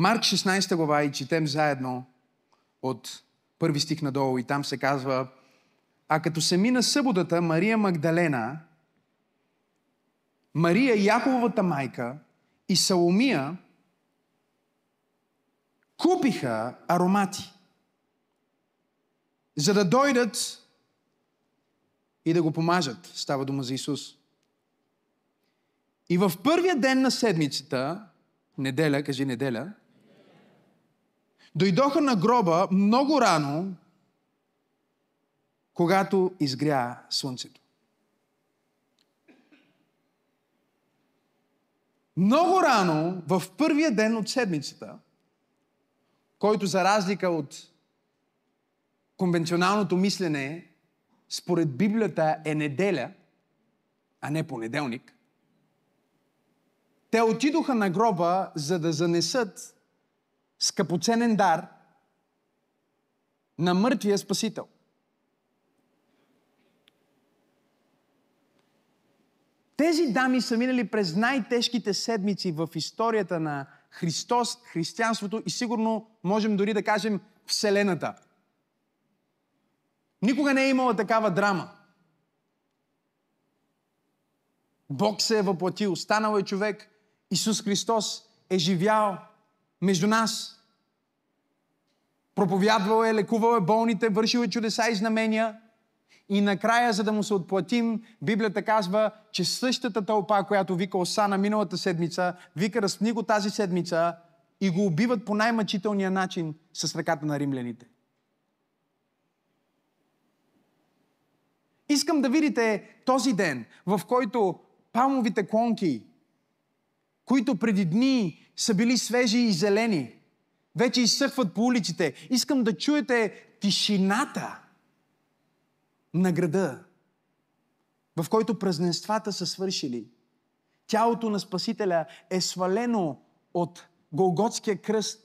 Марк 16 глава и четем заедно от първи стих надолу и там се казва: а като се мина съботата, Мария Магдалена, Мария Яковата майка и Саломия купиха аромати, за да дойдат и да го помажат. Става дума за Исус. И в първия ден на седмицата, неделя, кажи неделя, дойдоха на гроба много рано, когато изгря слънцето. Много рано, в първия ден от седмицата, който за разлика от конвенционалното мислене, според Библията е неделя, а не понеделник, те отидоха на гроба, за да занесат скъпоценен дар на мъртвия Спасител. Тези дами са минали през най-тежките седмици в историята на Христос, християнството и сигурно можем дори да кажем Вселената. Никога не е имала такава драма. Бог се е въплатил, станал е човек. Исус Христос е живял между нас. Проповядвал е, лекувал е болните, вършил е чудеса и знамения. И накрая, за да му се отплатим, Библията казва, че същата тълпа, която вика Осана миналата седмица, вика разпни го тази седмица и го убиват по най-мъчителния начин с ръката на римляните. Искам да видите този ден, в който палмовите клонки, които преди дни са били свежи и зелени, вече изсъхват по улиците. Искам да чуете тишината на града, в който празненствата са свършили. Тялото на Спасителя е свалено от Голготския кръст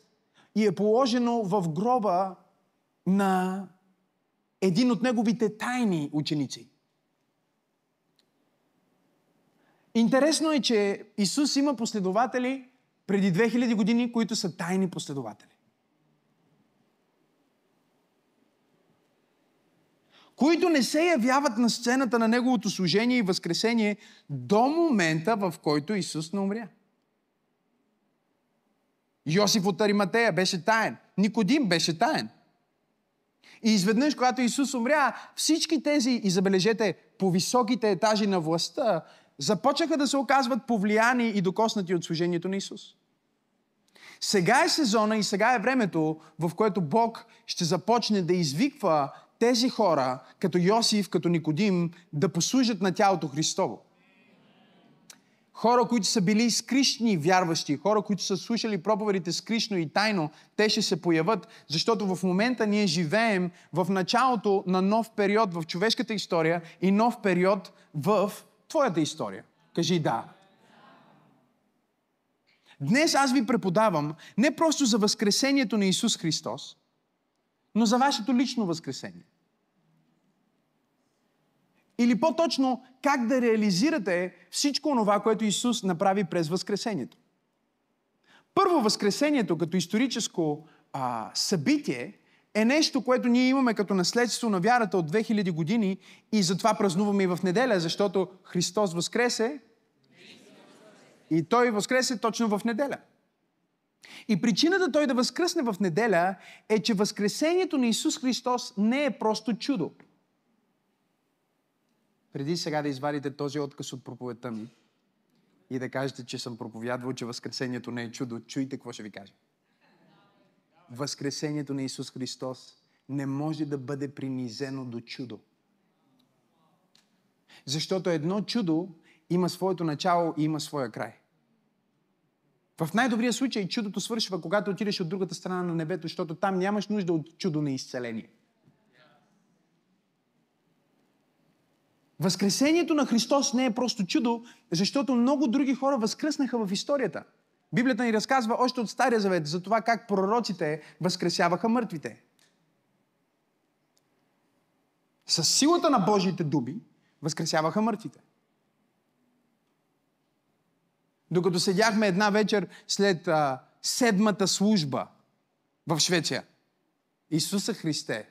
и е положено в гроба на един от неговите тайни ученици. Интересно е, че Исус има последователи преди 2000 години, които са тайни последователи. Които не се явяват на сцената на неговото служение и възкресение до момента, в който Исус не умря. Йосиф от Ариматея беше таен. Никодим беше таен. И изведнъж, когато Исус умря, всички тези, и забележете, по високите етажи на властта, започнаха да се оказват повлияни и докоснати от служението на Исус. Сега е сезона и сега е времето, в което Бог ще започне да извиква тези хора, като Йосиф, като Никодим, да послужат на тялото Христово. Хора, които са били скришни вярващи, хора, които са слушали проповедите скришно и тайно, те ще се появят, защото в момента ние живеем в началото на нов период в човешката история и нов период в твоята история. Кажи да. Днес аз ви преподавам не просто за възкресението на Исус Христос, но за вашето лично възкресение. Или по-точно, как да реализирате всичко онова, което Исус направи през възкресението. Първо, възкресението като историческо събитие е нещо, което ние имаме като наследство на вярата от 2000 години и затова празнуваме и в неделя, защото Христос възкресе и Той възкресе точно в неделя. И причината Той да възкръсне в неделя е, че възкресението на Исус Христос не е просто чудо. Преди сега да извадите този отказ от проповедта ми и да кажете, че съм проповядвал, че възкресението не е чудо, чуйте какво ще ви кажа. Възкресението на Исус Христос не може да бъде принизено до чудо. Защото едно чудо има своето начало и има своя край. В най-добрия случай чудото свършва, когато отидеш от другата страна на небето, защото там нямаш нужда от чудо на изцеление. Възкресението на Христос не е просто чудо, защото много други хора възкръснаха в историята. Библията ни разказва още от Стария Завет за това как пророците възкресяваха мъртвите. С силата на Божиите думи възкресяваха мъртвите. Докато седяхме една вечер след седмата служба в Швеция. Исуса Христе.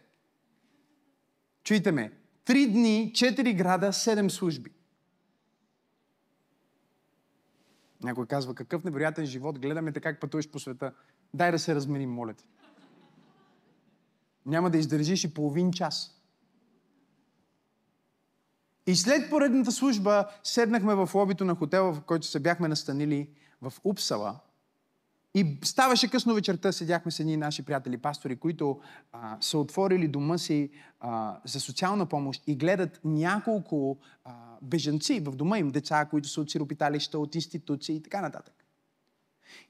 Чуйте ме. 3 дни, 4 града, 7 служби. Някой казва, какъв невероятен живот, гледаме те как пътуваш по света. Дай да се разменим, моля те. Няма да издържиш и половин час. И след поредната служба седнахме в лобито на хотела, в който се бяхме настанили в Упсала. И ставаше късно вечерта, седяхме с едни наши приятели, пастори, които са отворили дома си за социална помощ и гледат няколко бежанци в дома им, деца, които са от сиропиталища, от институции и така нататък.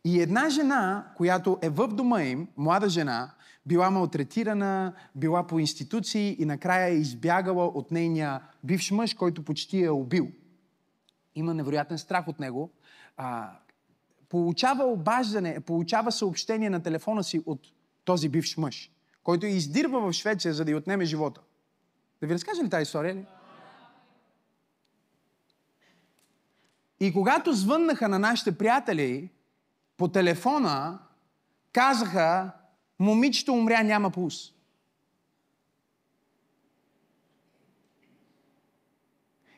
И една жена, която е в дома им, млада жена, била малтретирана, била по институции и накрая е избягала от нейния бивш мъж, който почти е убил. Има невероятен страх от него. Получава съобщение на телефона си от този бивш мъж, който издирва в Швеция, за да й отнеме живота. Да ви разкажа ли тази история? Ли? И когато звъннаха на нашите приятели, по телефона казаха, момичето умря, няма пулс.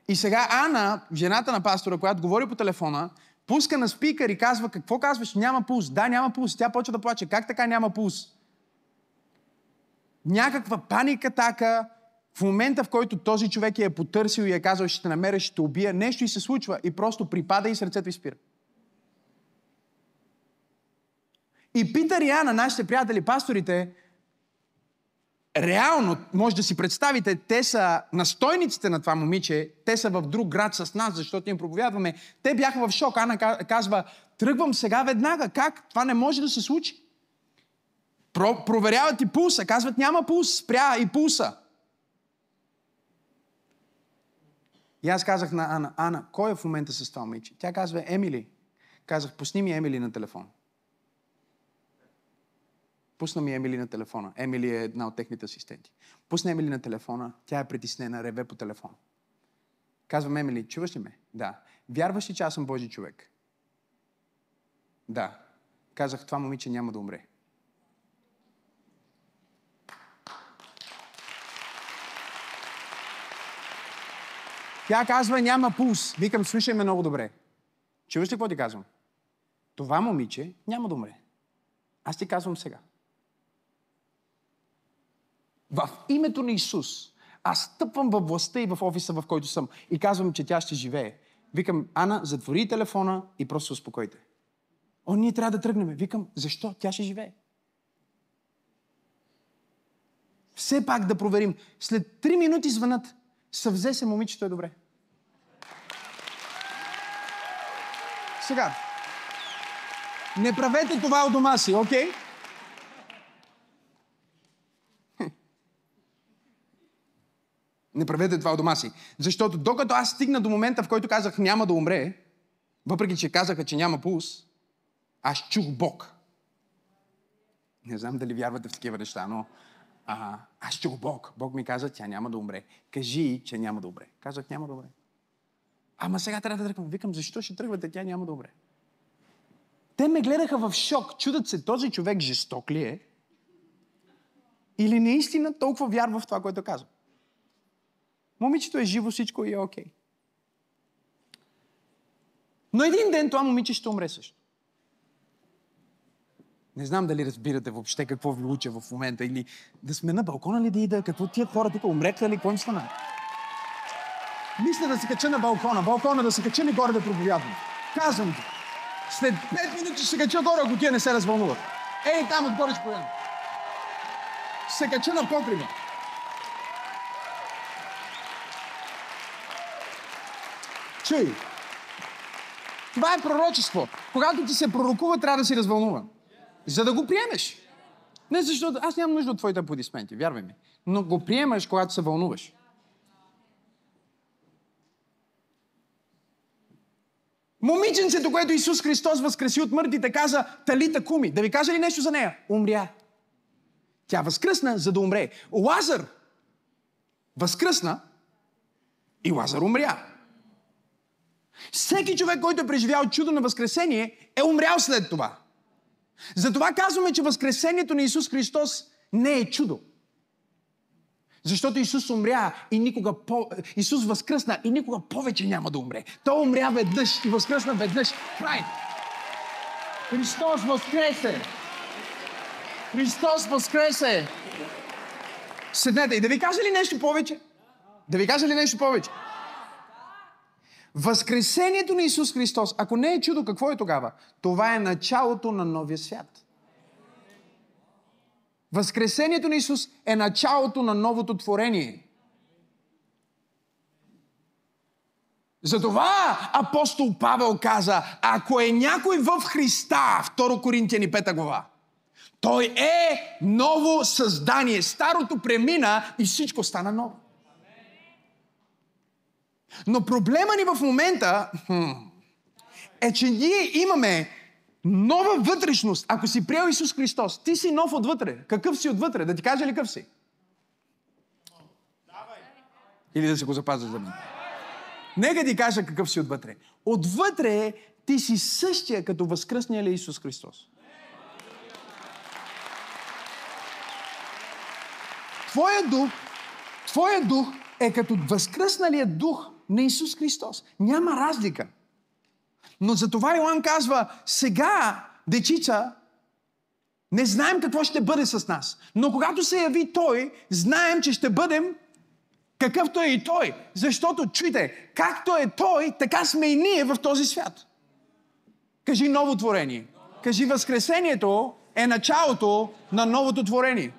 И сега Ана, жената на пастора, която говори по телефона, пуска на спикър и казва, какво казваш? Няма пулс. Да, няма пулс. Тя почва да плаче. Как така няма пулс? Някаква паника атака. В момента, в който този човек я е потърсил и е казал, ще те намеря, ще те убия, нещо и се случва. И просто припада и сърцето ѝ спира. И Питър и Ана, нашите приятели, пасторите, реално, може да си представите, те са настойниците на това момиче, те са в друг град с нас, защото им проповядваме. Те бяха в шок. Ана казва, тръгвам сега веднага. Как? Това не може да се случи. Проверяват и пулса. Казват, няма пулс. Спря и пулса. И аз казах на Ана, Ана, кой е в момента с това момиче? Тя казва, Емили. Казах, пусни ми Емили на телефона. Пусна ми Емили на телефона. Емили е една от техните асистенти. Пусна Емили на телефона, тя е притиснена, реве по телефона. Казвам, Емили, чуваш ли ме? Да. Вярваш ли, че аз съм Божи човек? Да. Казах, това момиче няма да умре. Тя казва, няма пулс. Викам, слушай ме много добре. Чуваш ли какво ти казвам? Това момиче няма да умре. Аз ти казвам сега. В името на Исус, аз стъпвам във властта и в офиса, в който съм. И казвам, че тя ще живее. Викам, Ана, затвори телефона и просто се успокойте. О, ние трябва да тръгнем. Викам, защо? Тя ще живее. Все пак да проверим. След 3 минути звънат. Съвзе се, момичето е добре. Сега. Не правете това у дома си, окей? Не правете това у дома си. Защото докато аз стигна до момента, в който казах няма да умре, въпреки че казаха, че няма пулс, аз чух Бог. Не знам дали вярвате в такива неща, но аз чух Бог. Бог ми каза, тя няма да умре. Кажи, че няма да умре. Казах, няма да умре. Ама сега трябва да тръгвам. Викам, защо ще тръгвате, тя няма да умре? Те ме гледаха в шок. Чудат се, този човек жесток ли е? Или наистина толкова вярва в това, което казва? Момичето е живо, всичко и е окей. Но един ден това момиче ще умре също. Не знам дали разбирате въобще какво ви уча в момента. Или да сме на балкона ли да ида? Какво тия хора тук умреха ли? Какво им стана? Мисля да се кача на балкона. Балкона да се кача ли горе да проповядвам? Казвам ти. След 5 минути ще се кача горе, ако тия не се развълнуват. Ей, там отгоре ще поедам. Ще се кача на покрива. Чуй. Това е пророчество. Когато ти се пророкува, трябва да си развълнуван. За да го приемеш. Не защото аз нямам нужда от твоите аплодисменти, вярвай ми. Но го приемаш, когато се вълнуваш. Момиченцето, което Исус Христос възкреси от мъртвите, каза Талита Куми. Да ви кажа ли нещо за нея? Умря. Тя възкръсна, за да умре. Лазър възкръсна и Лазър умря. Всеки човек, който е преживял чудо на възкресение, е умрял след това. Затова казваме, че възкресението на Исус Христос не е чудо. Защото Исус умря и Исус възкръсна и никога повече няма да умре. Той умря веднъж и възкръсна веднъж. Край! Христос възкресе! Христос възкресе! Седнете. И да ви кажа ли нещо повече? Възкресението на Исус Христос, ако не е чудо, какво е тогава? Това е началото на новия свят. Възкресението на Исус е началото на новото творение. Затова апостол Павел каза, ако е някой в Христа, 2 Коринтияни 5 глава, той е ново създание. Старото премина и всичко стана ново. Но проблема ни в момента е, че ние имаме нова вътрешност. Ако си приел Исус Христос, ти си нов отвътре. Какъв си отвътре? Да ти кажа ли какъв си? Или да се го запазиш за мен? Нека ти кажа какъв си отвътре. Отвътре ти си същия като възкръсния ли Исус Христос. Твоя дух е като възкръсналият дух на Исус Христос. Няма разлика. Но затова Йоан казва, сега, дечица, не знаем какво ще бъде с нас. Но когато се яви Той, знаем, че ще бъдем какъвто е и Той. Защото, чуйте, както е Той, така сме и ние в този свят. Кажи ново творение. Кажи възкресението е началото на новото творение.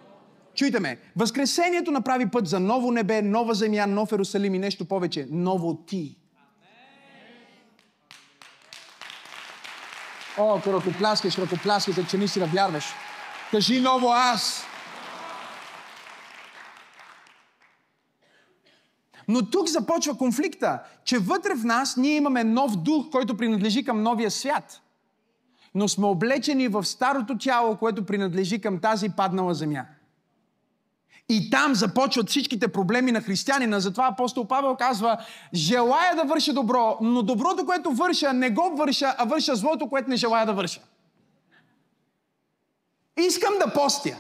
Чуйте ме, възкресението направи път за ново небе, нова земя, нов Ерусалим и нещо повече. Ново ти. О, ако ръкопляскаш, че не си навярваш. Кажи ново аз. Но тук започва конфликта, че вътре в нас ние имаме нов дух, който принадлежи към новия свят. Но сме облечени в старото тяло, което принадлежи към тази паднала земя. И там започват всичките проблеми на християнина. Затова апостол Павел казва, желая да върша добро, но доброто, което върша, не го върша, а върша злото, което не желая да върша. Искам да постя.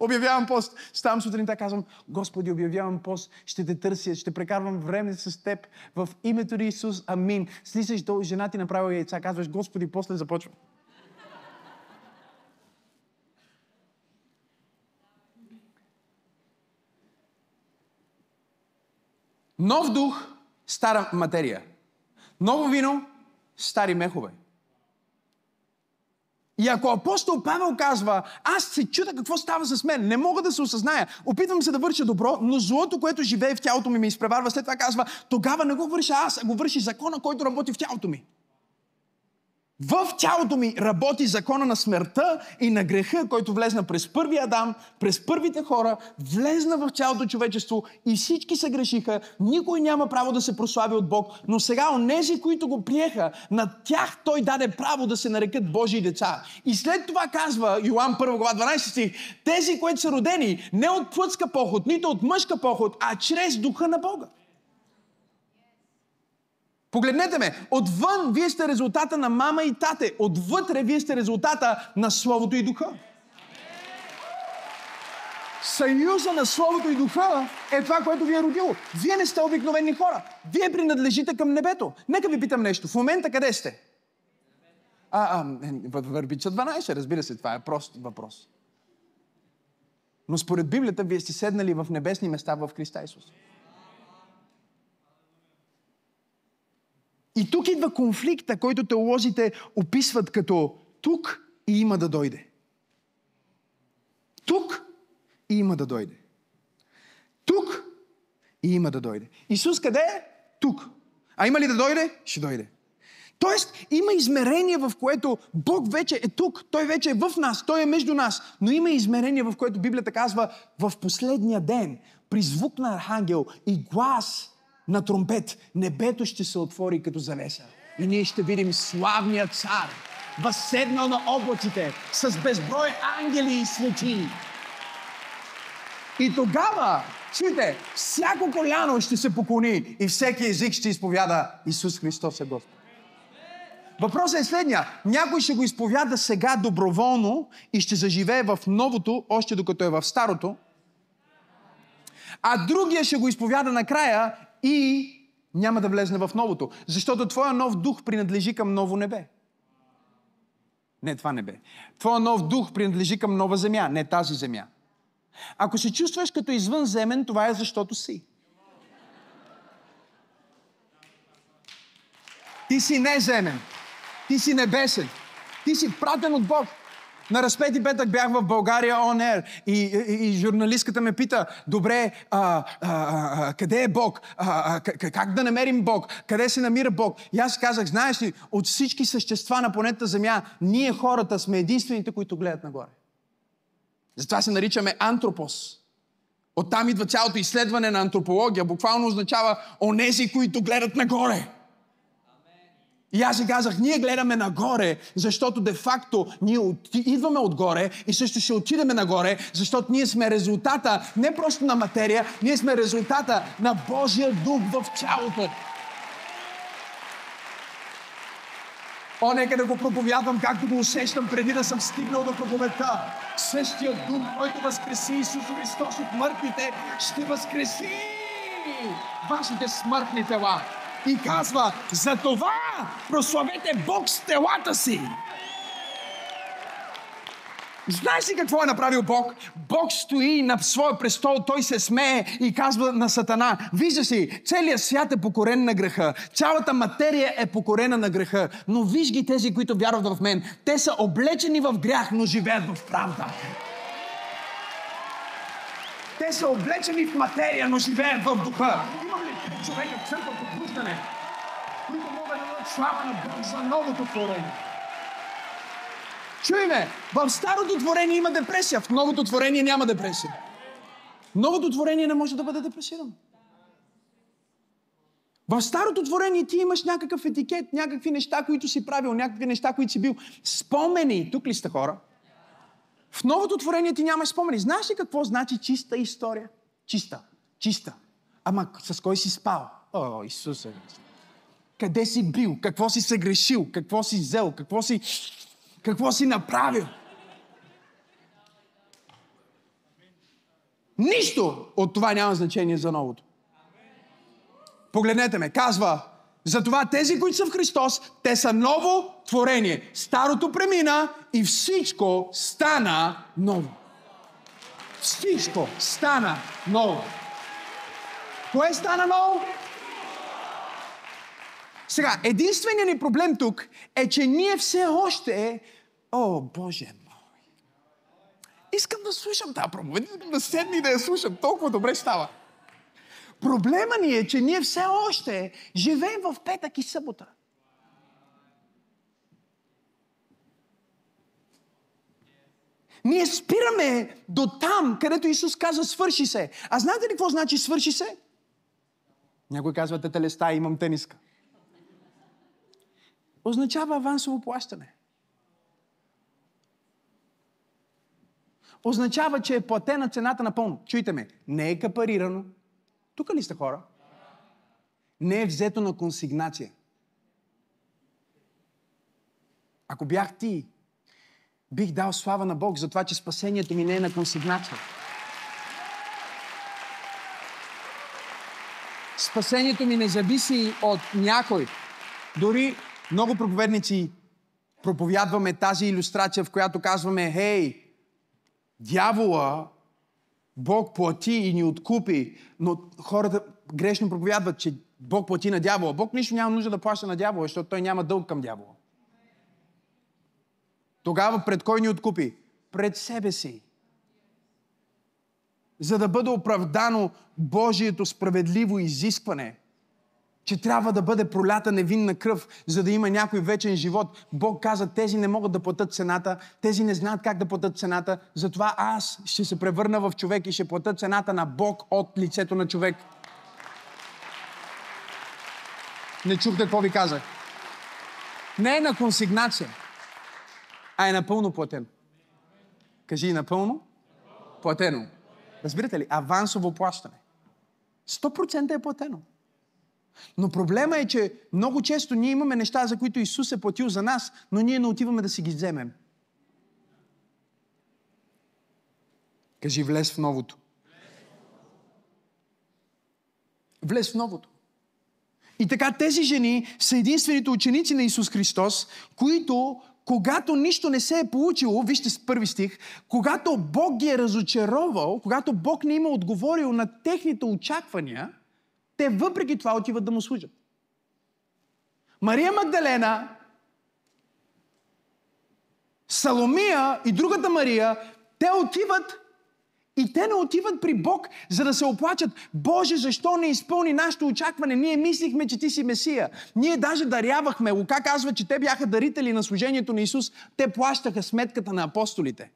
Обявявам пост. Ставам сутринта, казвам, Господи, обявявам пост, ще те търся, ще прекарвам време с теб в името на Исус. Амин. Слизаш до жена ти направила яйца, казваш, Господи, после започвам. Нов дух, стара материя. Ново вино, стари мехове. И ако апостол Павел казва, аз се чуда какво става с мен, не мога да се осъзная, опитвам се да върша добро, но злото, което живее в тялото ми, ме изпреварва. След това казва, тогава не го върша аз, а го върши закона, който работи в тялото ми. В тялото ми работи закона на смъртта и на греха, който влезна през първия Адам, през първите хора, влезна в цялото човечество и всички се грешиха. Никой няма право да се прослави от Бог, но сега онези, които го приеха, на тях Той даде право да се нарекат Божии деца. И след това казва Йоан 1 глава 12 стих, тези, които са родени не от плътска поход, нито от мъжка поход, а чрез духа на Бога. Погледнете ме, отвън вие сте резултата на мама и тате, отвътре вие сте резултата на Словото и Духа. Съюза на Словото и Духа е това, което ви е родило. Вие не сте обикновени хора, вие принадлежите към небето. Нека ви питам нещо, в момента къде сте? Върбица 12, разбира се, това е прост въпрос. Но според Библията вие сте седнали в небесни места в Христа Исус. И тук идва конфликта, който теолозите описват като тук и има да дойде. Тук и има да дойде. Тук и има да дойде. Исус къде е? Тук. А има ли да дойде? Ще дойде. Тоест има измерение, в което Бог вече е тук. Той вече е в нас. Той е между нас. Но има измерение, в което Библията казва в последния ден при звук на архангел и глас на тромпет, небето ще се отвори като завеса. И ние ще видим славния цар, възседнал на облаците, с безброй ангели и светии. И тогава, чуйте, всяко коляно ще се поклони и всеки език ще изповяда Исус Христос е Господ. Въпросът е следния. Някой ще го изповяда сега доброволно и ще заживее в новото, още докато е в старото. А другия ще го изповяда накрая и няма да влезне в новото. Защото твоя нов дух принадлежи към ново небе. Не това небе. Твоя нов дух принадлежи към нова земя. Не тази земя. Ако се чувстваш като извънземен, това е защото си. Ти си неземен. Ти си небесен. Ти си пратен от Бог. На разпети петък бях в България on air и журналистката ме пита: добре, къде е Бог? Как да намерим Бог? Къде се намира Бог? И аз казах: знаеш ли, от всички същества на планетата Земя, ние хората сме единствените, които гледат нагоре. Затова се наричаме антропос. Оттам идва цялото изследване на антропология. Буквално означава онези, които гледат нагоре. И аз си казах: ние гледаме нагоре, защото де-факто ние идваме отгоре и също ще отидеме нагоре, защото ние сме резултата не просто на материя, ние сме резултата на Божия дух в тялото. О, нека да го проповядвам, както го усещам преди да съм стигнал до проповедта. Същия дух, който възкреси Исус Христос от мъртвите, ще възкреси вашите смъртни тела. И казва: за това прославете Бог с телата си. Знаеш ли какво е направил Бог? Бог стои на своя престол, той се смее и казва на Сатана: вижда си, целият свят е покорен на греха, цялата материя е покорена на греха, но виж ги тези, които вярват в мен. Те са облечени в грях, но живеят в правда. Те са облечени в материя, но живеят в духа. Имам ли човека в Църква Пробуждане, които могат да дадат слава на Бог за новото творение? Чуй ме, в старото творение има депресия, в новото творение няма депресия. Новото творение не може да бъде депресирано. В старото творение ти имаш някакъв етикет, някакви неща, които си правил, някакви неща, които си бил. Спомени, тук ли сте, хора? В новото творение ти нямаш спомени. Знаеш ли какво значи чиста история? Чиста. Чиста. Ама с кой си спал? О, Исусе! Къде си бил? Какво си съгрешил? Какво си взел? Какво си направил? Нищо от това няма значение за новото. Погледнете ме. Казва: затова тези, които са в Христос, те са ново творение. Старото премина и всичко стана ново. Всичко стана ново. Кое стана ново? Сега, единственият ни проблем тук е, че ние все още... О, Боже мой! Искам да слушам тази проповед, искам да седна и да я слушам. Толкова добре става. Проблема ни е, че ние все още живеем в петък и събота. Ние спираме до там, където Исус каза: свърши се. А знаете ли какво значи свърши се? Някой казва: телеста, имам тениска. Означава авансово плащане. Означава, че е платена цената напълно. Чуйте ме, не е капарирано. Тук ли сте, хора? Не е взето на консигнация. Ако бях ти, бих дал слава на Бог за това, че спасението ми не е на консигнация. Спасението ми не зависи от някой. Дори много проповедници проповядваме тази илюстрация, в която казваме: хей, дявола Бог плати и ни откупи, но хората грешно проповядват, че Бог плати на дявола. Бог нищо няма нужда да плаща на дявола, защото той няма дълг към дявола. Тогава пред кой ни откупи? Пред себе си. За да бъде оправдано Божието справедливо изискване, че трябва да бъде пролята невинна кръв, за да има някой вечен живот. Бог каза: тези не могат да платят цената, тези не знаят как да платят цената, затова аз ще се превърна в човек и ще платя цената на Бог от лицето на човек. Не чухте какво ви казах. Не е на консигнация, а е напълно платено. Кажи: напълно платено. Разбирате ли? Авансово плащане. 100% е платено. Но проблема е, че много често ние имаме неща, за които Исус е платил за нас, но ние не отиваме да си ги вземем. Кажи, влез в новото. Влез в новото. И така тези жени са единствените ученици на Исус Христос, които, когато нищо не се е получило, вижте с първи стих, когато Бог ги е разочаровал, когато Бог не им е отговорил на техните очаквания, те въпреки това отиват да му служат. Мария Магдалена, Саломия и другата Мария, те отиват и те не отиват при Бог, за да се оплачат. Боже, защо не изпълни нашето очакване? Ние мислихме, че ти си Месия. Ние даже дарявахме. Лука казва, че те бяха дарители на служението на Исус. Те плащаха сметката на апостолите.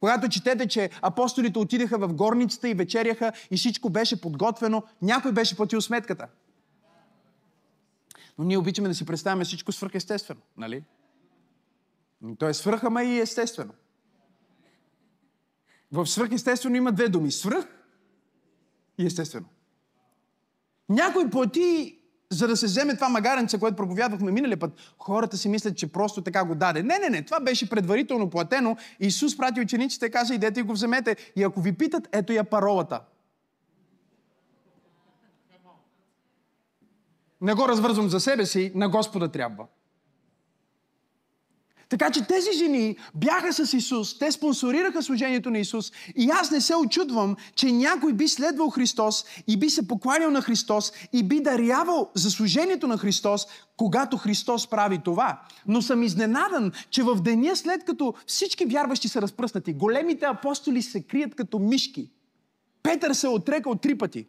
Когато четете, че апостолите отидеха в горницата и вечеряха и всичко беше подготвено, някой беше платил сметката. Но ние обичаме да си представяме всичко свръхестествено, нали? То е свръх, ама и естествено. В свръхестествено има две думи. Свръх и естествено. Някой плати, за да се вземе това магаренце, което проповядвахме миналия път. Хората си мислят, че просто така го даде. Не. Това беше предварително платено. Исус прати учениците и каза, идете и го вземете. И ако ви питат, ето я паролата. Не го развързвам за себе си, на Господа трябва. Така че тези жени бяха с Исус, те спонсорираха служението на Исус и аз не се очудвам, че някой би следвал Христос и би се покланял на Христос и би дарявал за служението на Христос, когато Христос прави това. Но съм изненадан, че в деня след като всички вярващи са разпръснати, големите апостоли се крият като мишки. Петър се е отрекал 3 пъти.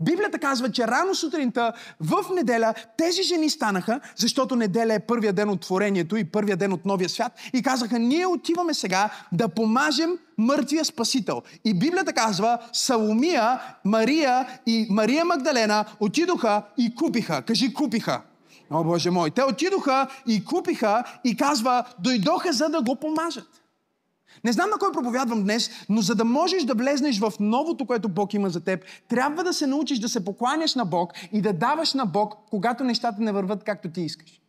Библията казва, че рано сутринта, в неделя, тези жени станаха, защото неделя е първия ден от творението и първия ден от новия свят, и казаха, ние отиваме сега да помажем мъртвия Спасител. И Библията казва, Саломия, Мария и Мария Магдалена отидоха и купиха. Кажи, купиха. О, Боже мой! Те отидоха и купиха и казва, дойдоха за да го помажат. Не знам на кой проповядвам днес, но за да можеш да влезнеш в новото, което Бог има за теб, трябва да се научиш да се покланяш на Бог и да даваш на Бог, когато нещата не върват както ти искаш.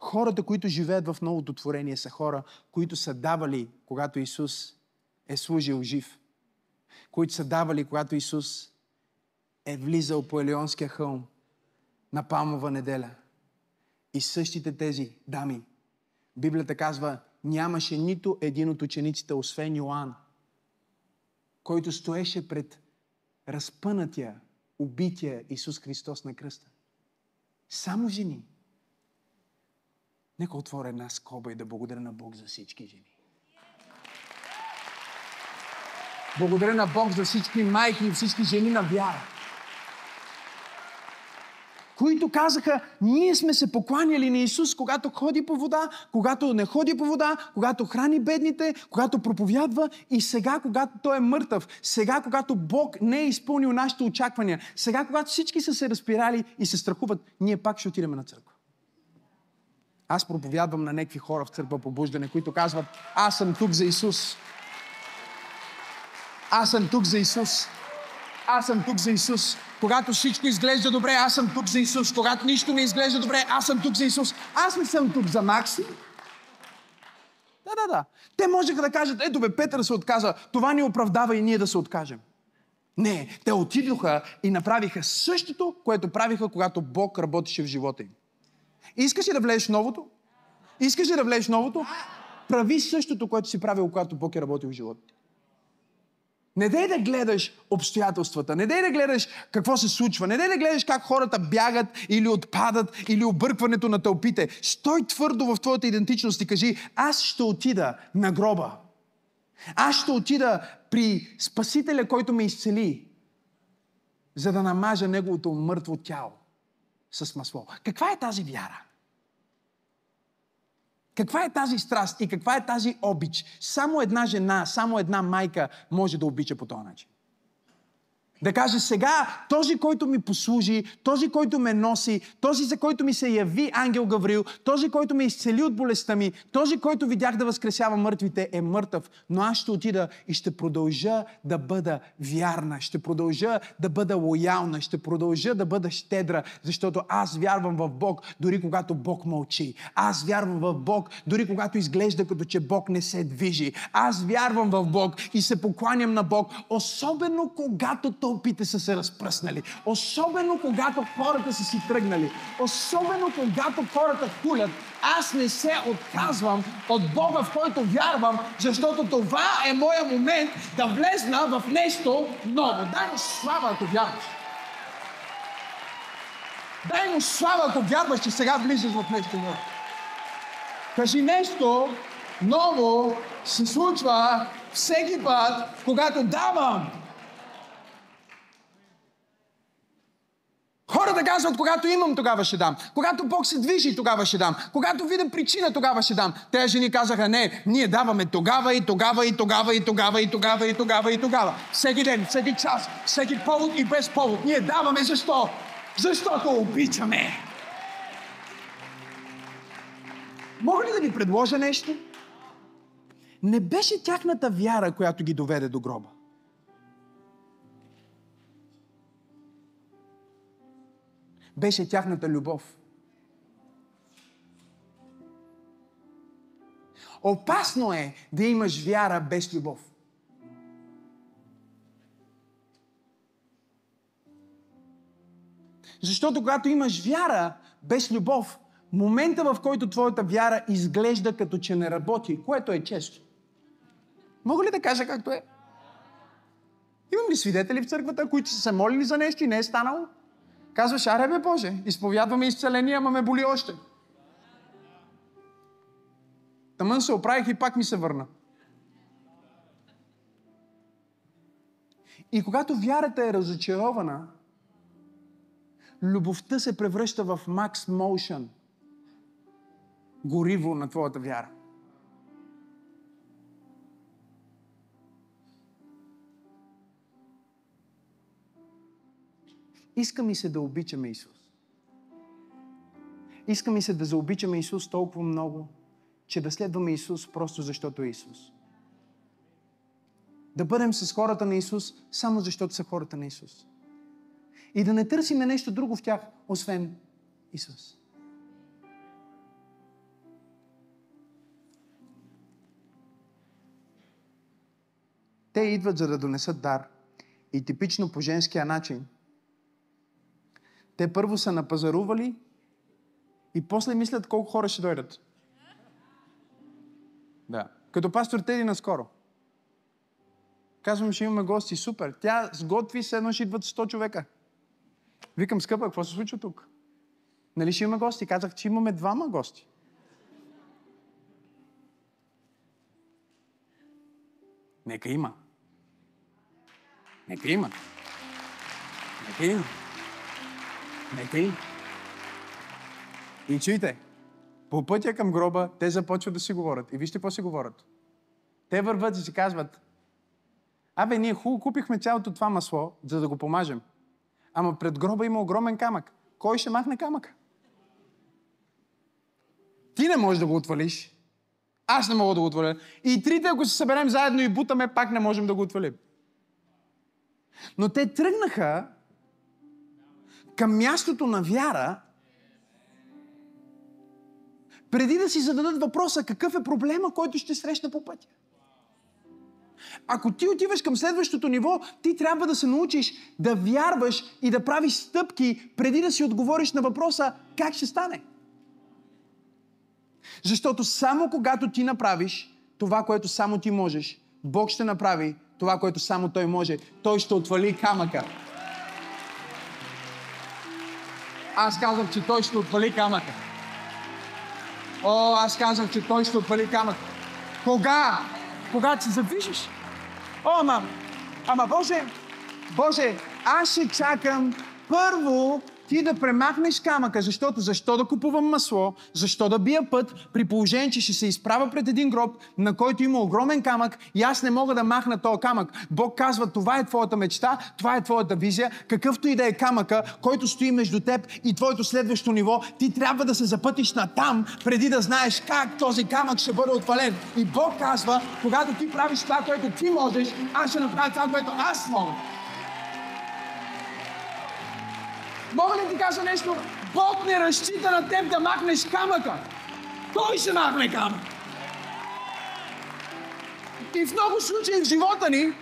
Хората, които живеят в новото творение, са хора, които са давали, когато Исус е служил жив. Които са давали, когато Исус е влизал по Елеонския хълм на Палмова неделя. И същите тези дами, Библията казва, нямаше нито един от учениците, освен Йоанн, който стоеше пред разпънатия, убития Исус Христос на кръста. Само жени. Нека отворя една скоба и да благодаря на Бог за всички жени. Благодаря на Бог за всички майки и всички жени на вяра, които казаха, ние сме се покланяли на Исус, когато ходи по вода, когато не ходи по вода, когато храни бедните, когато проповядва и сега, когато Той е мъртъв, сега, когато Бог не е изпълнил нашите очаквания, сега, когато всички са се разпирали и се страхуват, ние пак ще отидем на църква. Аз проповядвам на някакви хора в Църква Пробуждане, които казват, аз съм тук за Исус. Аз съм тук за Исус. Аз съм тук за Исус. Когато всичко изглежда добре, аз съм тук за Исус. Когато нищо не изглежда добре, аз съм тук за Исус. Аз не съм тук за Макси. Да. Те можеха да кажат, ето бе, Петър се отказа. Това ни оправдава и ние да се откажем. Не, те отидоха и направиха същото, което правиха, когато Бог работеше в живота им. Искаш ли да влезеш в новото? Искаш ли да влезеш в новото? Прави същото, което си правил, когато Бог е работил в живота ти. Не дай да гледаш обстоятелствата, не дай да гледаш какво се случва, не дай да гледаш как хората бягат или отпадат, или объркването на тълпите. Стой твърдо в твоята идентичност и кажи, аз ще отида на гроба. Аз ще отида при Спасителя, който ме изцели, за да намажа неговото мъртво тяло с масло. Каква е тази вяра? Каква е тази страст и каква е тази обич? Само една жена, само една майка може да обича по този начин. Да каже сега, този, който ми послужи, този, който ме носи, този, за който ми се яви ангел Гавриил, този, който ме изцели от болестта ми, този, който видях да възкресява мъртвите, е мъртъв. Но аз ще отида и ще продължа да бъда вярна, ще продължа да бъда лоялна, ще продължа да бъда щедра, защото аз вярвам в Бог, дори когато Бог мълчи. Аз вярвам в Бог, дори когато изглежда като че Бог не се движи. Аз вярвам в Бог и се покланям на Бог, особено когато тълпите са се разпръснали. Особено когато хората са си тръгнали. Особено когато хората хулят. Аз не се отказвам от Бога, в който вярвам, защото това е моя момент да влезна в нещо ново. Дай му слава, ако вярваш. Дай му слава, ако вярваш, че сега влизаш в нещо ново. Кажи, нещо ново се случва всеки път, когато давам. Хората казват, когато имам, тогава ще дам. Когато Бог се движи, тогава ще дам. Когато видя причина, тогава ще дам. Те жени казаха, не, ние даваме тогава. Всеки ден, всеки час, всеки повод и без повод. Ние даваме защо? Защото обичаме. Мога ли да ви предложа нещо? Не беше тяхната вяра, която ги доведе до гроба. Беше тяхната любов. Опасно е да имаш вяра без любов. Защото когато имаш вяра без любов, момента, в който твоята вяра изглежда като че не работи, което е често. Мога ли да кажа както е? Имам ли свидетели в църквата, които са се молили за нещо и не е станало? Казваш, аре бе Боже, изповядваме изцеление, ама ме боли още. Тамън се оправих и пак ми се върна. И когато вярата е разочарована, любовта се превръща в макс моушън. Гориво на твоята вяра. Иска ми се да обичаме Исус. Иска ми се да заобичаме Исус толкова много, че да следваме Исус просто защото е Исус. Да бъдем с хората на Исус само защото са хората на Исус. И да не търсиме нещо друго в тях, освен Исус. Те идват за да донесат дар и типично по женския начин те първо са напазарували и после мислят колко хора ще дойдат. Да. Като пастор Теди наскоро. Казвам, ще имаме гости. Супер. Тя сготви, седно ще идват 100 човека. Викам, скъпа, какво се случва тук? Нали ще имаме гости? Казах, че имаме 2 гости. Нека има. Нека има. Нека има. Нека и. И чуйте, по пътя към гроба те започват да си говорят. И вижте какво си говорят. Те върват и си казват, абе, ние хубаво купихме цялото това масло, за да го помажем. Ама пред гроба има огромен камък. Кой ще махне камъка? Ти не можеш да го отвалиш. Аз не мога да го отваля. И трите, ако се съберем заедно и бутаме, пак не можем да го отвалим. Но те тръгнаха към мястото на вяра, преди да си зададат въпроса, какъв е проблема, който ще срещна по пътя. Ако ти отиваш към следващото ниво, ти трябва да се научиш да вярваш и да правиш стъпки, преди да си отговориш на въпроса, как ще стане. Защото само когато ти направиш това, което само ти можеш, Бог ще направи това, което само Той може. Той ще отвали камъка. Аз казах, че Той ще отвали камъка. Аз казах, че Той ще отвали камъка. Кога? Когато се завижиш? Ама Боже, аз ще чакам първо Ти да премахнеш камъка, защото защо да купувам масло, защо да бия път, при положение, че ще се изправя пред един гроб, на който има огромен камък и аз не мога да махна този камък. Бог казва, това е твоята мечта, това е твоята визия, какъвто и да е камъка, който стои между теб и твоето следващо ниво, ти трябва да се запътиш на там, преди да знаеш как този камък ще бъде отвален. И Бог казва, когато ти правиш това, което ти можеш, аз ще направя това, което аз мога. Мога ли ти кажа нещо? Бог не разчита на теб да махнеш камъка. Той ще махне камък. И в много случаи в живота ни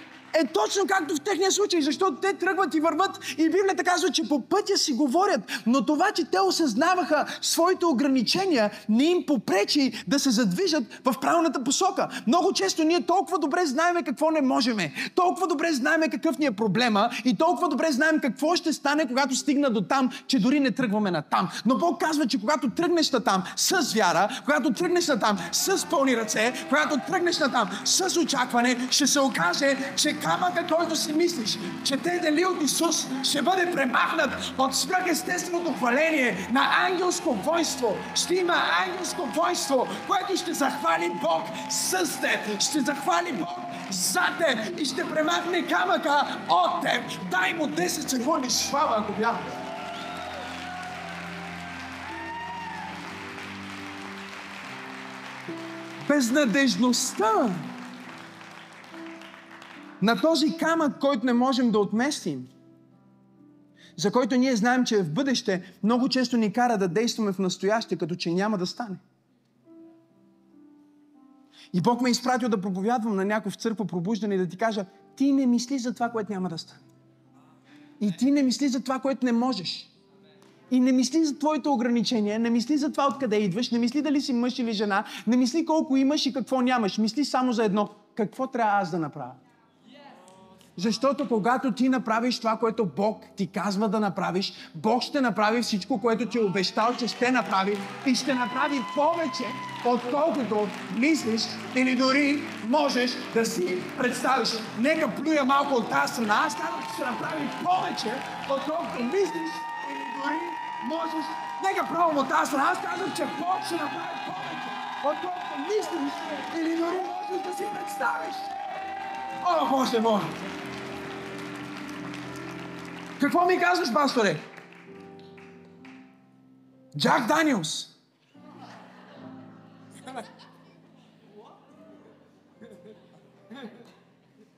е точно както в техния случай, защото те тръгват и върват и Библията казва, че по пътя си говорят, но това, че те осъзнаваха своите ограничения, не им попречи да се задвижат в правилната посока. Много често ние толкова добре знаем какво не можеме, толкова добре знаем какъв ни е проблема и толкова добре знаем какво ще стане, когато стигна до там, че дори не тръгваме на там. Но Бог казва, че когато тръгнеш на там с вяра, когато тръгнеш на там с пълни ръце, когато тръгнеш на там с очакване, ще се окаже, че камъка, който си мислиш, че те дели от Исус, ще бъде премахнат от свръхестественото хваление на ангелско войство. Ще има ангелско войство, което ще захвали Бог с теб, ще захвали Бог за теб и ще премахне камъка от теб. Дай му 10 секунди слава, ако бяхте. Безнадежността на този камък, който не можем да отместим, за който ние знаем, че е в бъдеще, много често ни кара да действаме в настояще, като че няма да стане. И Бог ме е изпратил да проповядвам на някой в църква пробуждане и да ти кажа, ти не мисли за това, което няма да стане. И ти не мисли за това, което не можеш. И не мисли за твоите ограничения, не мисли за това откъде идваш, не мисли дали си мъж или жена, не мисли колко имаш и какво нямаш. Мисли само за едно. Какво трябва аз да направя? Защото когато ти направиш това, което Бог ти казва да направиш, Бог ще направи всичко, което ти е обещал, че ще направи и ще направи повече, отколкото мислиш или дори можеш да си представиш. Нека плюя малко от тази страна. Аз казвам, ще направи повече, отколкото мислиш или дори можеш. Нека пробвам от тази страна. Аз казвам, че Бог ще направи повече, отколкото мислиш или дори можеш да си представиш. О, Боже мой! Какво ми казваш, пасторе? Джак Даниелс.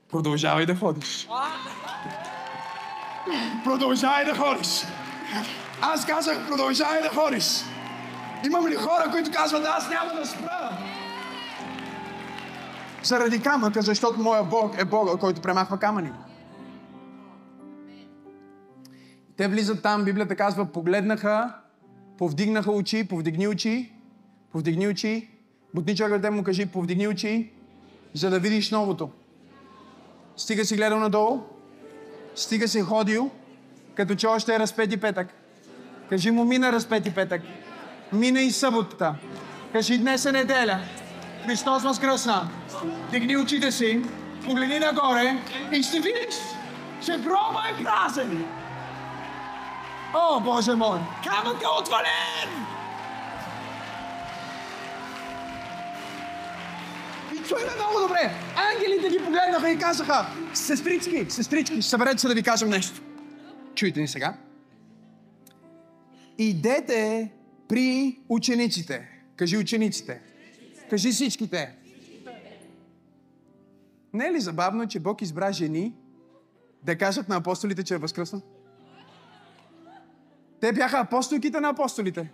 Продължавай да ходиш. Продължавай да ходиш. Аз казах, продължавай да ходиш. Имам ли хора, които казват, аз няма да спра? Заради камъка, защото моя Бог е Бог, който премахва камъни. Те влизат там, Библията казва, погледнаха, повдигнаха очи, повдигни очи, повдигни очи. Бутни човекът му кажи, повдигни очи, за да видиш новото. Стига си гледал надолу, стига си ходил, като че още е разпети петък. Кажи му, мина разпети петък, мина и съботата. Кажи, днес е неделя. Христос възкръсна. Дигни очите си, погледни нагоре и ще видиш, че гроба е празен. О, Боже мой! Камък е отвален! И чуй ме много добре. Ангелите ги погледнаха и казаха, сестрички, сестрички, съберете се да ви кажем нещо. Чуйте ни сега. Идете при учениците. Кажи учениците. Кажи всичките. Не е ли забавно, че Бог избра жени да кажат на апостолите, че е възкръсна? Те бяха апостолките на апостолите.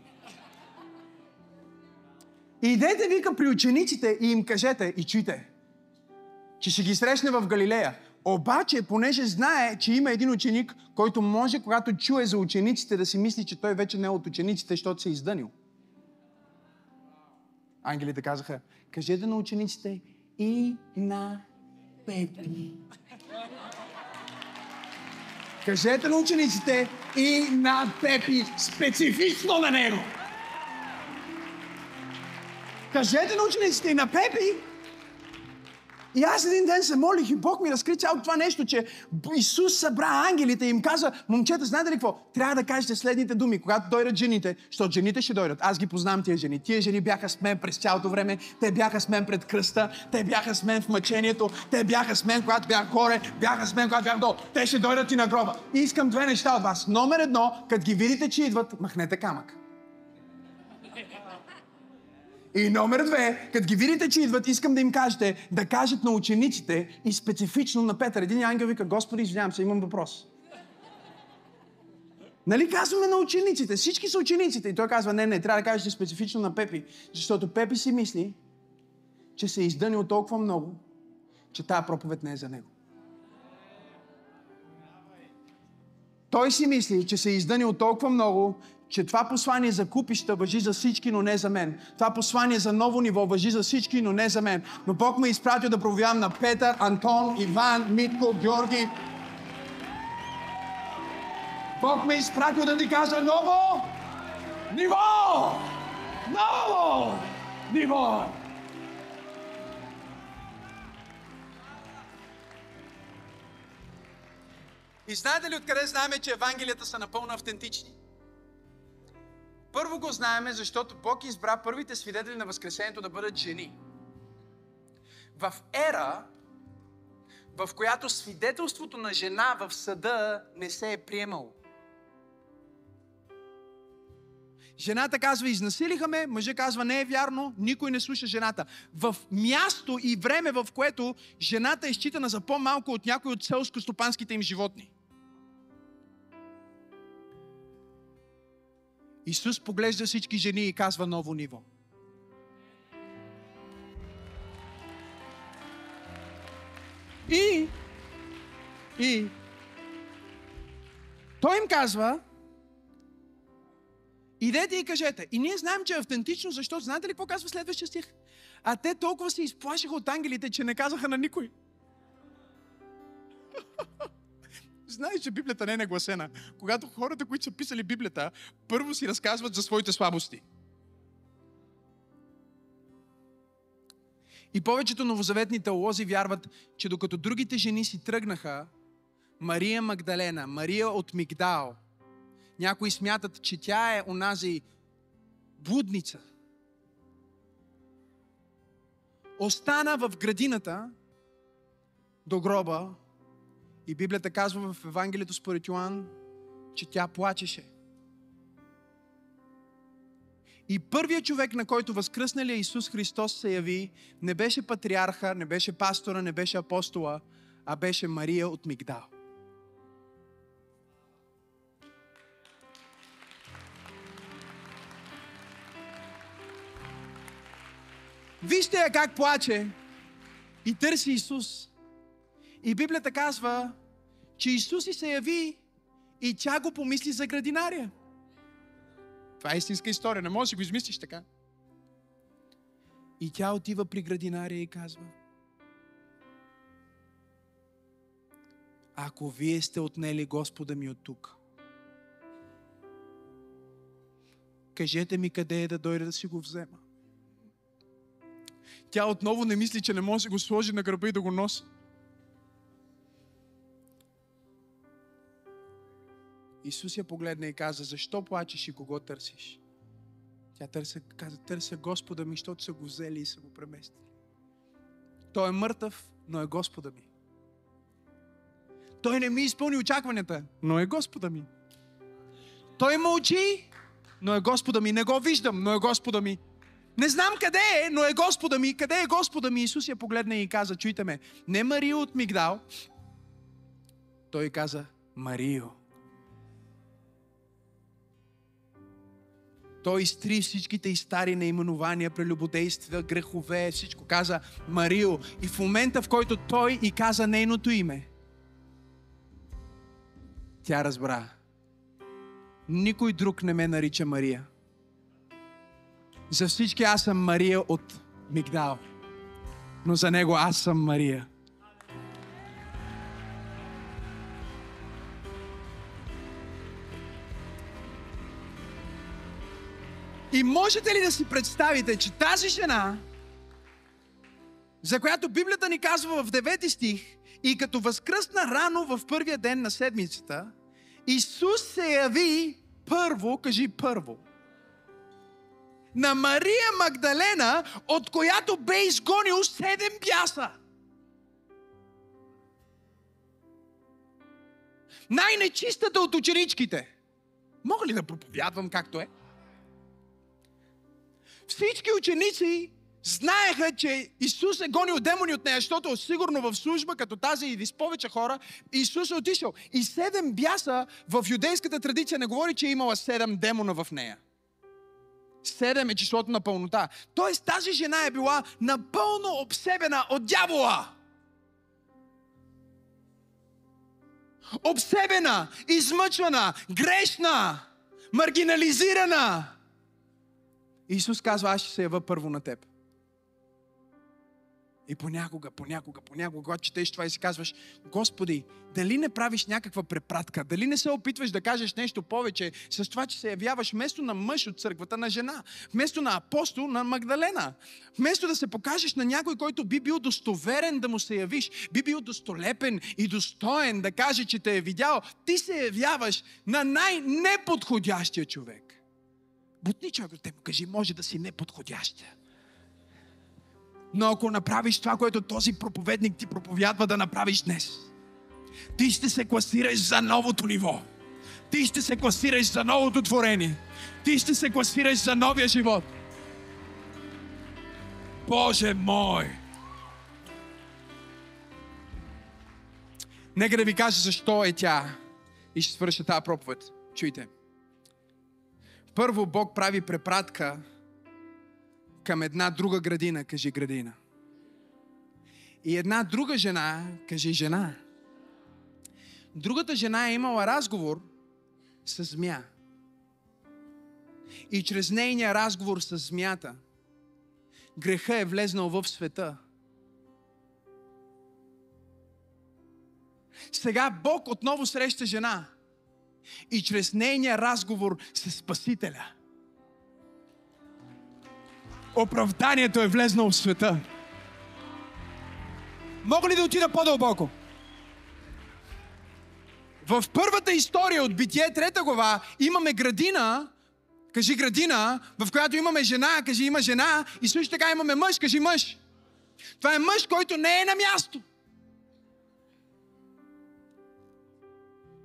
И идете, вика, при учениците и им кажете, и чуйте, че ще ги срещне в Галилея. Обаче, понеже знае, че има един ученик, който може, когато чуе за учениците, да си мисли, че той вече не е от учениците, защото се е издънил. Ангелите казаха, кажете на учениците и на Петри. Кажете на учениците и на Пепи, специфично на него. Кажете на учениците и на Пепи, И аз един ден се молих и Бог ми разкри цялото това нещо, че Исус събра ангелите и им каза: момчета, знаете ли какво? Трябва да кажете следните думи, когато дойдат жените, защото жените ще дойдат. Аз ги познам тия жени. Тия жени бяха с мен през цялото време, те бяха с мен пред кръста, те бяха с мен в мъчението, те бяха с мен, когато бях горе, бяха с мен, когато бях долу. Те ще дойдат и на гроба. И искам две неща от вас. Номер едно, като ги видите, че идват, махнете камък. И номер две, като ги видите, че идват, искам да им кажете, да кажат на учениците и специфично на Петър. Един ангел вика: Господи, извинявам се, имам въпрос. Нали казваме на учениците? Всички са учениците. И той казва: не, трябва да кажете специфично на Пепи. Защото Пепи си мисли, че се е издънил толкова много, че тая проповед не е за него. Той си мисли, че се е издънил толкова много, че това послание за купища важи за всички, но не за мен. Това послание за ново ниво важи за всички, но не за мен. Но Бог ме изпратил да проповядвам на Петър, Антон, Иван, Митко, Георги. Бог ме изпратил да ти кажа: ново ниво! Ново ниво! И знаете ли откъде знаем, че евангелията са напълно автентични? Първо го знаеме, защото Бог избра първите свидетели на Възкресението да бъдат жени. В ера, в която свидетелството на жена в съда не се е приемало. Жената казва: изнасилиха ме, мъжът казва: не е вярно, никой не слуша жената. В място и време, в което жената е считана за по-малко от някой от селско-стопанските им животни. Исус поглежда всички жени и казва: ново ниво. И той им казва: идете и кажете. И ние знаем, че е автентично, защото знаете ли какво казва следващия стих? А те толкова се изплашиха от ангелите, че не казаха на никой. Знаеш, че Библията не е нагласена. Когато хората, които са писали Библията, първо си разказват за своите слабости. И повечето новозаветни теолози вярват, че докато другите жени си тръгнаха, Мария Магдалена, Мария от Мигдал, някои смятат, че тя е онази блудница, остана в градината до гроба. И Библията казва в Евангелието според Йоан, че тя плачеше. И първият човек, на който възкръсналия Исус Христос се яви, не беше патриарха, не беше пастора, не беше апостола, а беше Мария от Мигдал. Вижте я как плаче и търси Исус. И Библията казва, че Исус и се яви и тя го помисли за градинария. Това е истинска история, не можеш да го измислиш така. И тя отива при градинария и казва: ако вие сте отнели Господа ми от тук, кажете ми къде е да дойда да си го взема. Тя отново не мисли, че не може да го сложи на гърба и да го носи. Исус я погледна и каза: защо плачеш и кого търсиш? Тя каза: търся Господа ми, защото са го взели и са го преместили. Той е мъртъв, но е Господа ми. Той не ми изпълни очакванията, но е Господа ми. Той мълчи, но е Господа ми. Не го виждам, но е Господа ми. Не знам къде е, но е Господа ми. Къде е Господа ми? Исус я погледна и каза: чуйте ме, не Марио от Мигдал. Той каза: Марио. Той изтри всичките и стари наименования, прелюбодейства, грехове, всичко. Каза: Марио. И в момента, в който той и каза нейното име, тя разбра: никой друг не ме нарича Мария. За всички аз съм Мария от Мигдал, но за него аз съм Мария. И можете ли да си представите, че тази жена за която Библията ни казва в 9 стих: и като възкръсна рано в първия ден на седмицата, Исус се яви първо, кажи първо, на Мария Магдалена, от която бе изгонил 7 бяса. Най-нечистата от ученичките. Мога ли да проповядвам както е? Всички ученици знаеха, че Исус е гонил демони от нея, защото сигурно в служба, като тази или с повече хора, Исус е отишъл. И 7 бяса в юдейската традиция не говори, че е имала 7 демона в нея. 7 е числото на пълнота. Тоест тази жена е била напълно обсебена от дявола. Обсебена, измъчвана, грешна, маргинализирана. Исус казва: аз ще се ява първо на теб. И понякога, когато четеш това и си казваш: Господи, дали не правиш някаква препратка? Дали не се опитваш да кажеш нещо повече с това, че се явяваш вместо на мъж от църквата на жена, вместо на апостол на Магдалена, вместо да се покажеш на някой, който би бил достоверен да му се явиш, би бил достолепен и достоен да каже, че те е видял, ти се явяваш на най-неподходящия човек. Бутни човек, те му кажи: може да си неподходяща. Но ако направиш това, което този проповедник ти проповядва да направиш днес, ти ще се класираш за новото ниво. Ти ще се класираш за новото творение. Ти ще се класираш за новия живот. Боже мой! Нека да ви кажа защо е тя. И ще свърша тази проповед. Чуйте. Първо Бог прави препратка към една друга градина, кажи градина. И една друга жена, кажи жена. Другата жена е имала разговор с змия. И чрез нейния разговор с змията грехът е влезнал в света. Сега Бог отново среща жена и чрез нейния разговор с Спасителя оправданието е влезнало в света. Мога ли да отида по-дълбоко? В първата история от Битие, 3 глава, имаме градина, кажи градина, в която имаме жена, кажи има жена, и също така имаме мъж, кажи мъж. Това е мъж, който не е на място.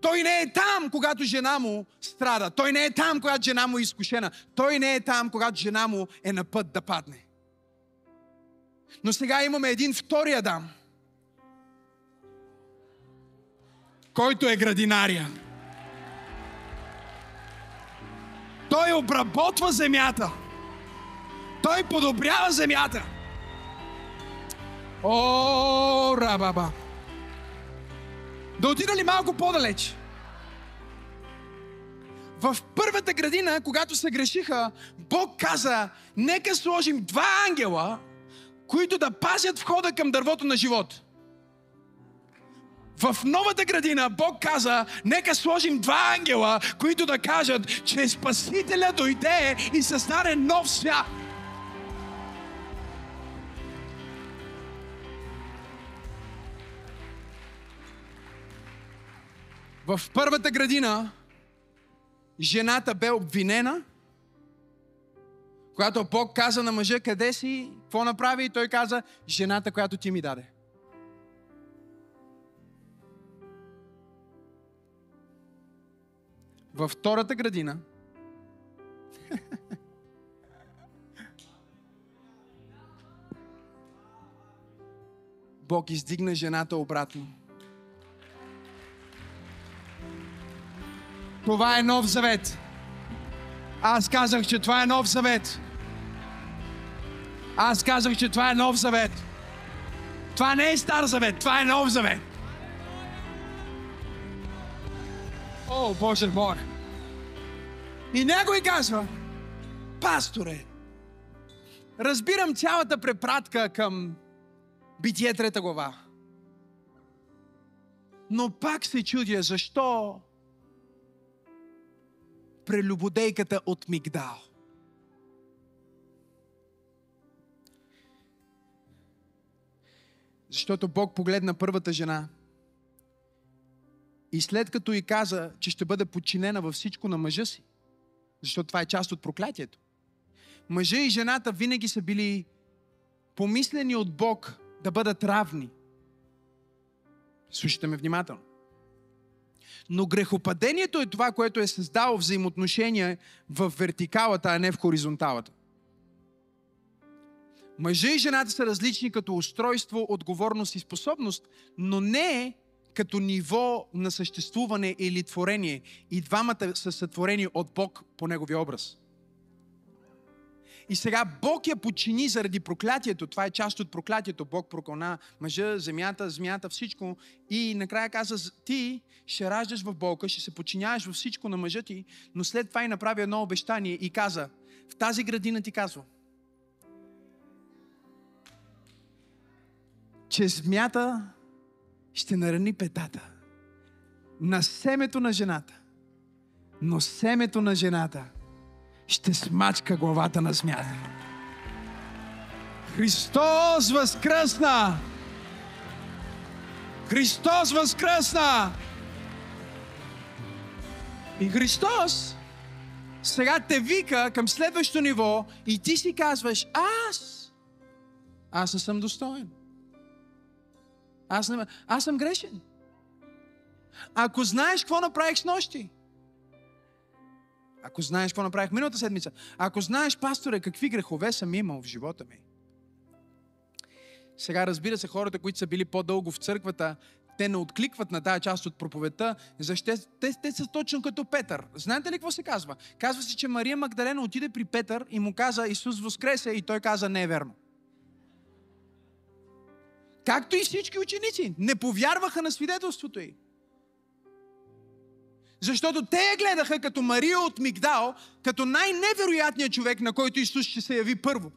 Той не е там, когато жена му страда. Той не е там, когато жена му е изкушена. Той не е там, когато жена му е на път да падне. Но сега имаме един втори Адам, който е градинария. Той обработва земята. Той подобрява земята. О, рабаба! Да отида ли малко по-далеч? В първата градина, когато се грешиха, Бог каза: нека сложим 2 ангела, които да пазят входа към дървото на живот. В новата градина Бог каза: нека сложим 2 ангела, които да кажат, че Спасителя дойде и създаде нов свят. В първата градина жената бе обвинена, когато Бог каза на мъжа: къде си, какво направи? И той каза: жената, която ти ми даде. Във втората градина Бог издигна жената обратно. Това е Нов Завет. Аз казах, че това е Нов Завет. Това не е Стар Завет, това е Нов Завет. О, Боже мой! И някой казва: пасторе, разбирам цялата препратка към Битие 3 глава, но пак се чудя защо прелюбодейката от Мигдал. Защото Бог погледна първата жена и след като й каза, че ще бъде подчинена във всичко на мъжа си, защото това е част от проклятието. Мъжа и жената винаги са били помислени от Бог да бъдат равни. Слушайте ме внимателно. Но грехопадението е това, което е създало взаимоотношения в вертикалата, а не в хоризонталата. Мъжа и жената са различни като устройство, отговорност и способност, но не като ниво на съществуване или творение. И двамата са сътворени от Бог по Неговия образ. И сега Бог я подчини заради проклятието. Това е част от проклятието. Бог прокълна мъжа, змията, всичко. И накрая каза, ти ще раждаш в болка, ще се подчиняваш във всичко на мъжа ти, но след това и направи едно обещание и каза, в тази градина ти казва, че змията ще нарани петата на семето на жената, но семето на жената ще смачка главата на змията. Христос възкръсна! Христос възкръсна! И Христос сега те вика към следващото ниво и ти си казваш, аз не съм достоен. Аз съм грешен. Ако знаеш какво направих снощи, ако знаеш какво направих миналата седмица, ако знаеш, пасторе, какви грехове съм имал в живота ми. Сега разбира се, хората, които са били по-дълго в църквата, те не откликват на тая част от проповедта, защото те са точно като Петър. Знаете ли какво се казва? Казва се, че Мария Магдалена отиде при Петър и му каза, Исус възкресе, и той каза, не е верно. Както и всички ученици, не повярваха на свидетелството й. Защото те я гледаха като Мария от Мигдал, като най-невероятният човек, на който Исус ще се яви първо.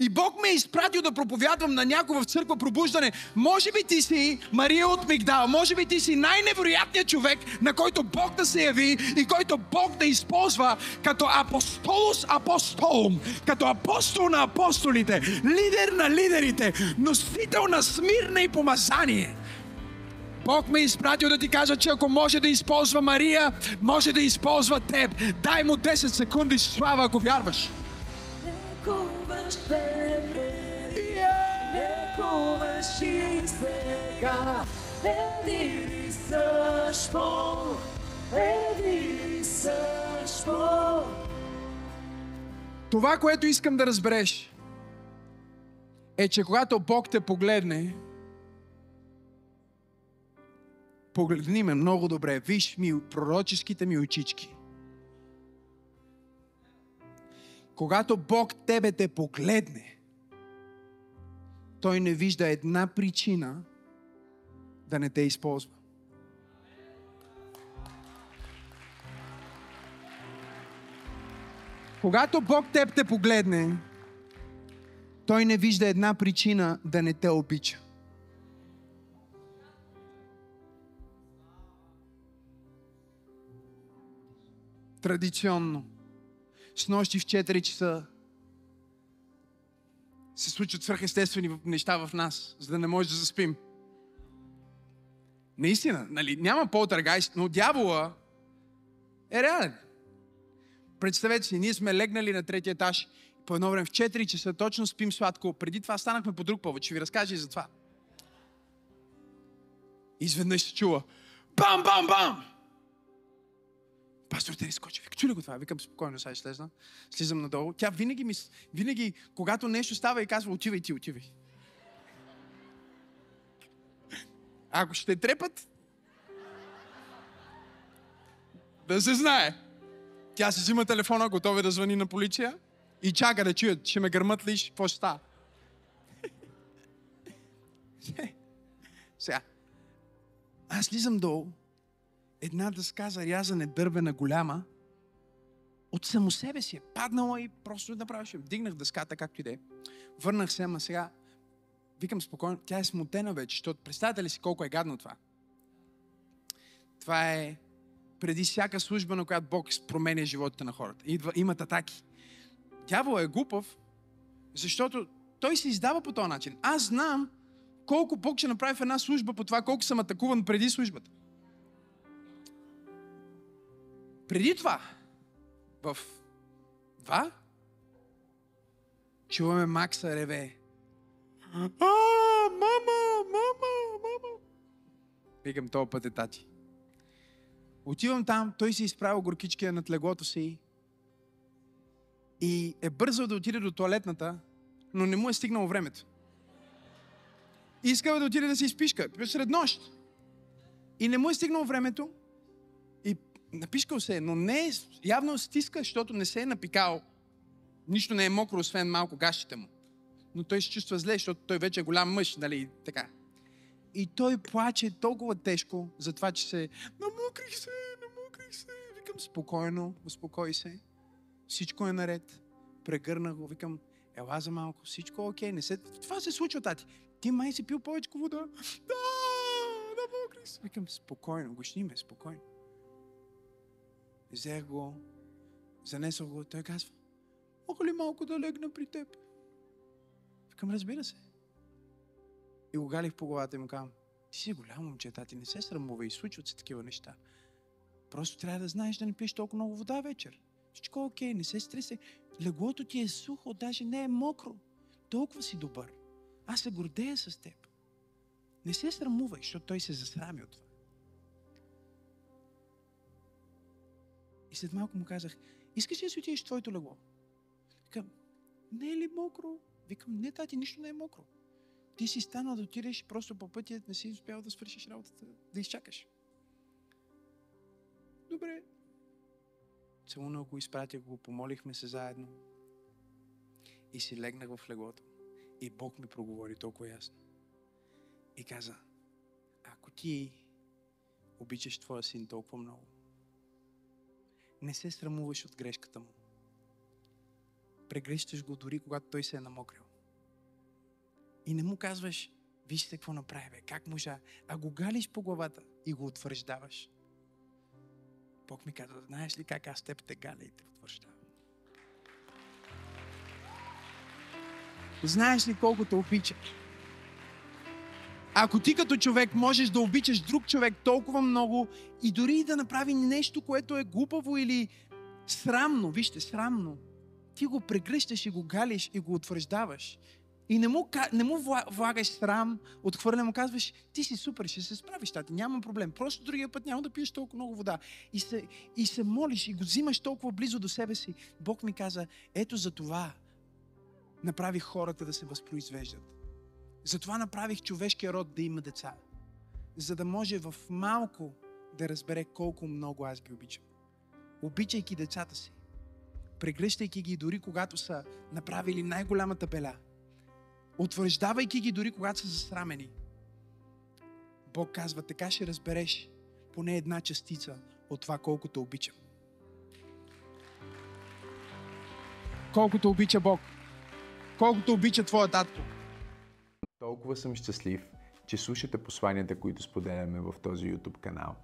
И Бог ме е изпратил да проповядвам на някого в църква пробуждане. Може би ти си Мария от Мигдал, може би ти си най-невероятният човек, на който Бог да се яви и който Бог да използва като апостолос апостолум, като апостол на апостолите, лидер на лидерите, носител на смирение и помазание. Бог ме е изпратил да ти кажа, че ако може да използва Мария, може да използва теб. Дай му 10 секунди слава, ако вярваш. Това, което искам да разбереш, е, че когато Бог те погледне, погледни ме много добре, виж ми пророческите ми очички. Когато Бог тебе те погледне, Той не вижда една причина да не те използва. Когато Бог теб те погледне, Той не вижда една причина да не те обича. Традиционно, снощи в 4 часа се случват свръхестествени неща в нас, за да не може да заспим. Наистина, нали, няма полтергайст, но дявола е реален. Представете си, ние сме легнали на 3-ти етаж, по едно време в 4 часа точно спим сладко. Преди това станахме по друг повод, ще ви разкажа и за това. Изведнъж се чува бам-бам-бам! Пастор, те не скочи. Вика, чу ли го това? Викам, спокойно, сега слезна. Слизам надолу. Тя винаги, когато нещо става и казва, отивай ти, отивай. Ако ще трепат, да се знае. Тя се взима телефона, готова да звъни на полиция и чака да чуят, ще ме гърмат лиш, какво ще става. Сега, аз слизам долу. Една дъска за рязане дървена голяма, от само себе си е паднала и просто направеше. Вдигнах дъската, както и да е. Върнах се, ама сега викам спокойно, тя е смутена вече, защото представете ли си колко е гадно това? Това е преди всяка служба, на която Бог променя животите на хората. Идва, имат атаки. Дявол е глупав, защото той се издава по този начин. Аз знам колко Бог ще направи в една служба по това, колко съм атакуван преди службата. Преди това, в два, чуваме Макса реве. Мама! Викам, този път е тати. Отивам там, той се изправил горкичкия над леглото си и е бързал да отиде до тоалетната, но не му е стигнало времето. Искал да отиде да се изпишка, сред нощ. И не му е стигнало времето и напишкал се, но не е, явно стиска, защото не се е напикал. Нищо не е мокро, освен малко гащите му. Но той се чувства зле, защото той вече е голям мъж, нали, така. И той плаче толкова тежко за това, че се... Намокрих се. Викам, спокойно, успокой се. Всичко е наред. Прегърнах го, викам, ела за малко, всичко е окей. Не се... Това се случва, тати. Ти май си пил повече вода. Да, намокрих се. Викам, спокойно, гушни ме, спокойно. Взех го, занесох го, той казва, мога ли малко да легна при теб? Викам, разбира се. И го галих по главата и му казвам, ти си голям момче, тати, не се срамувай, случват се такива неща. Просто трябва да знаеш да не пиеш толкова много вода вечер. Всичко е окей, не се стресай. Леглото ти е сухо, даже не е мокро. Толкова си добър. Аз се гордея с теб. Не се срамувай, защото той се засрами от това. И след малко му казах, искаш ли да си отидеш в твоето легло? Викам, не е ли мокро? Викам, не, тати, нищо не е мокро. Ти си станал да отидеш и просто по пътя не си успял да свършиш работата, да изчакаш. Добре. Целуна го, изпратих го, помолихме се заедно. И си легнах в леглото. И Бог ми проговори толкова ясно. И каза, ако ти обичаш твоя син толкова много, не се срамуваш от грешката му. Прегрещаш го дори когато той се е намокрил. И не му казваш, вижте какво направи, бе, как можа, а го галиш по главата и го утвърждаваш. Бог ми казва, знаеш ли как аз теб те галя и те утвърждавам? Знаеш ли колко те обичаш? Ако ти като човек можеш да обичаш друг човек толкова много и дори да направи нещо, което е глупаво или срамно, вижте, срамно, ти го прегръщаш и го галиш и го утвърждаваш. И не му влагаш срам, отхвърля му, казваш, ти си супер, ще се справиш, тати, няма проблем. Просто другия път няма да пиеш толкова много вода. И се молиш и го взимаш толкова близо до себе си. Бог ми каза, ето за това направих хората да се възпроизвеждат. Затова направих човешкия род да има деца. За да може в малко да разбере колко много аз ги обичам. Обичайки децата си, прегръщайки ги дори когато са направили най-голямата беля, утвърждавайки ги дори когато са засрамени. Бог казва, така ще разбереш поне една частица от това колко те обичам. Колко те обича Бог. Колко те обича твоя татко. Толкова съм щастлив, че слушате посланията, които споделяме в този YouTube канал.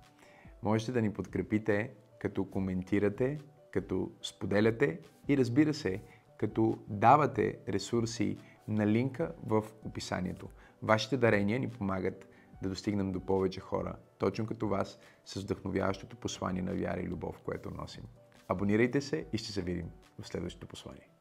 Можете да ни подкрепите, като коментирате, като споделяте и разбира се, като давате ресурси на линка в описанието. Вашите дарения ни помагат да достигнем до повече хора, точно като вас, с вдъхновяващото послание на вяра и любов, което носим. Абонирайте се и ще се видим в следващото послание.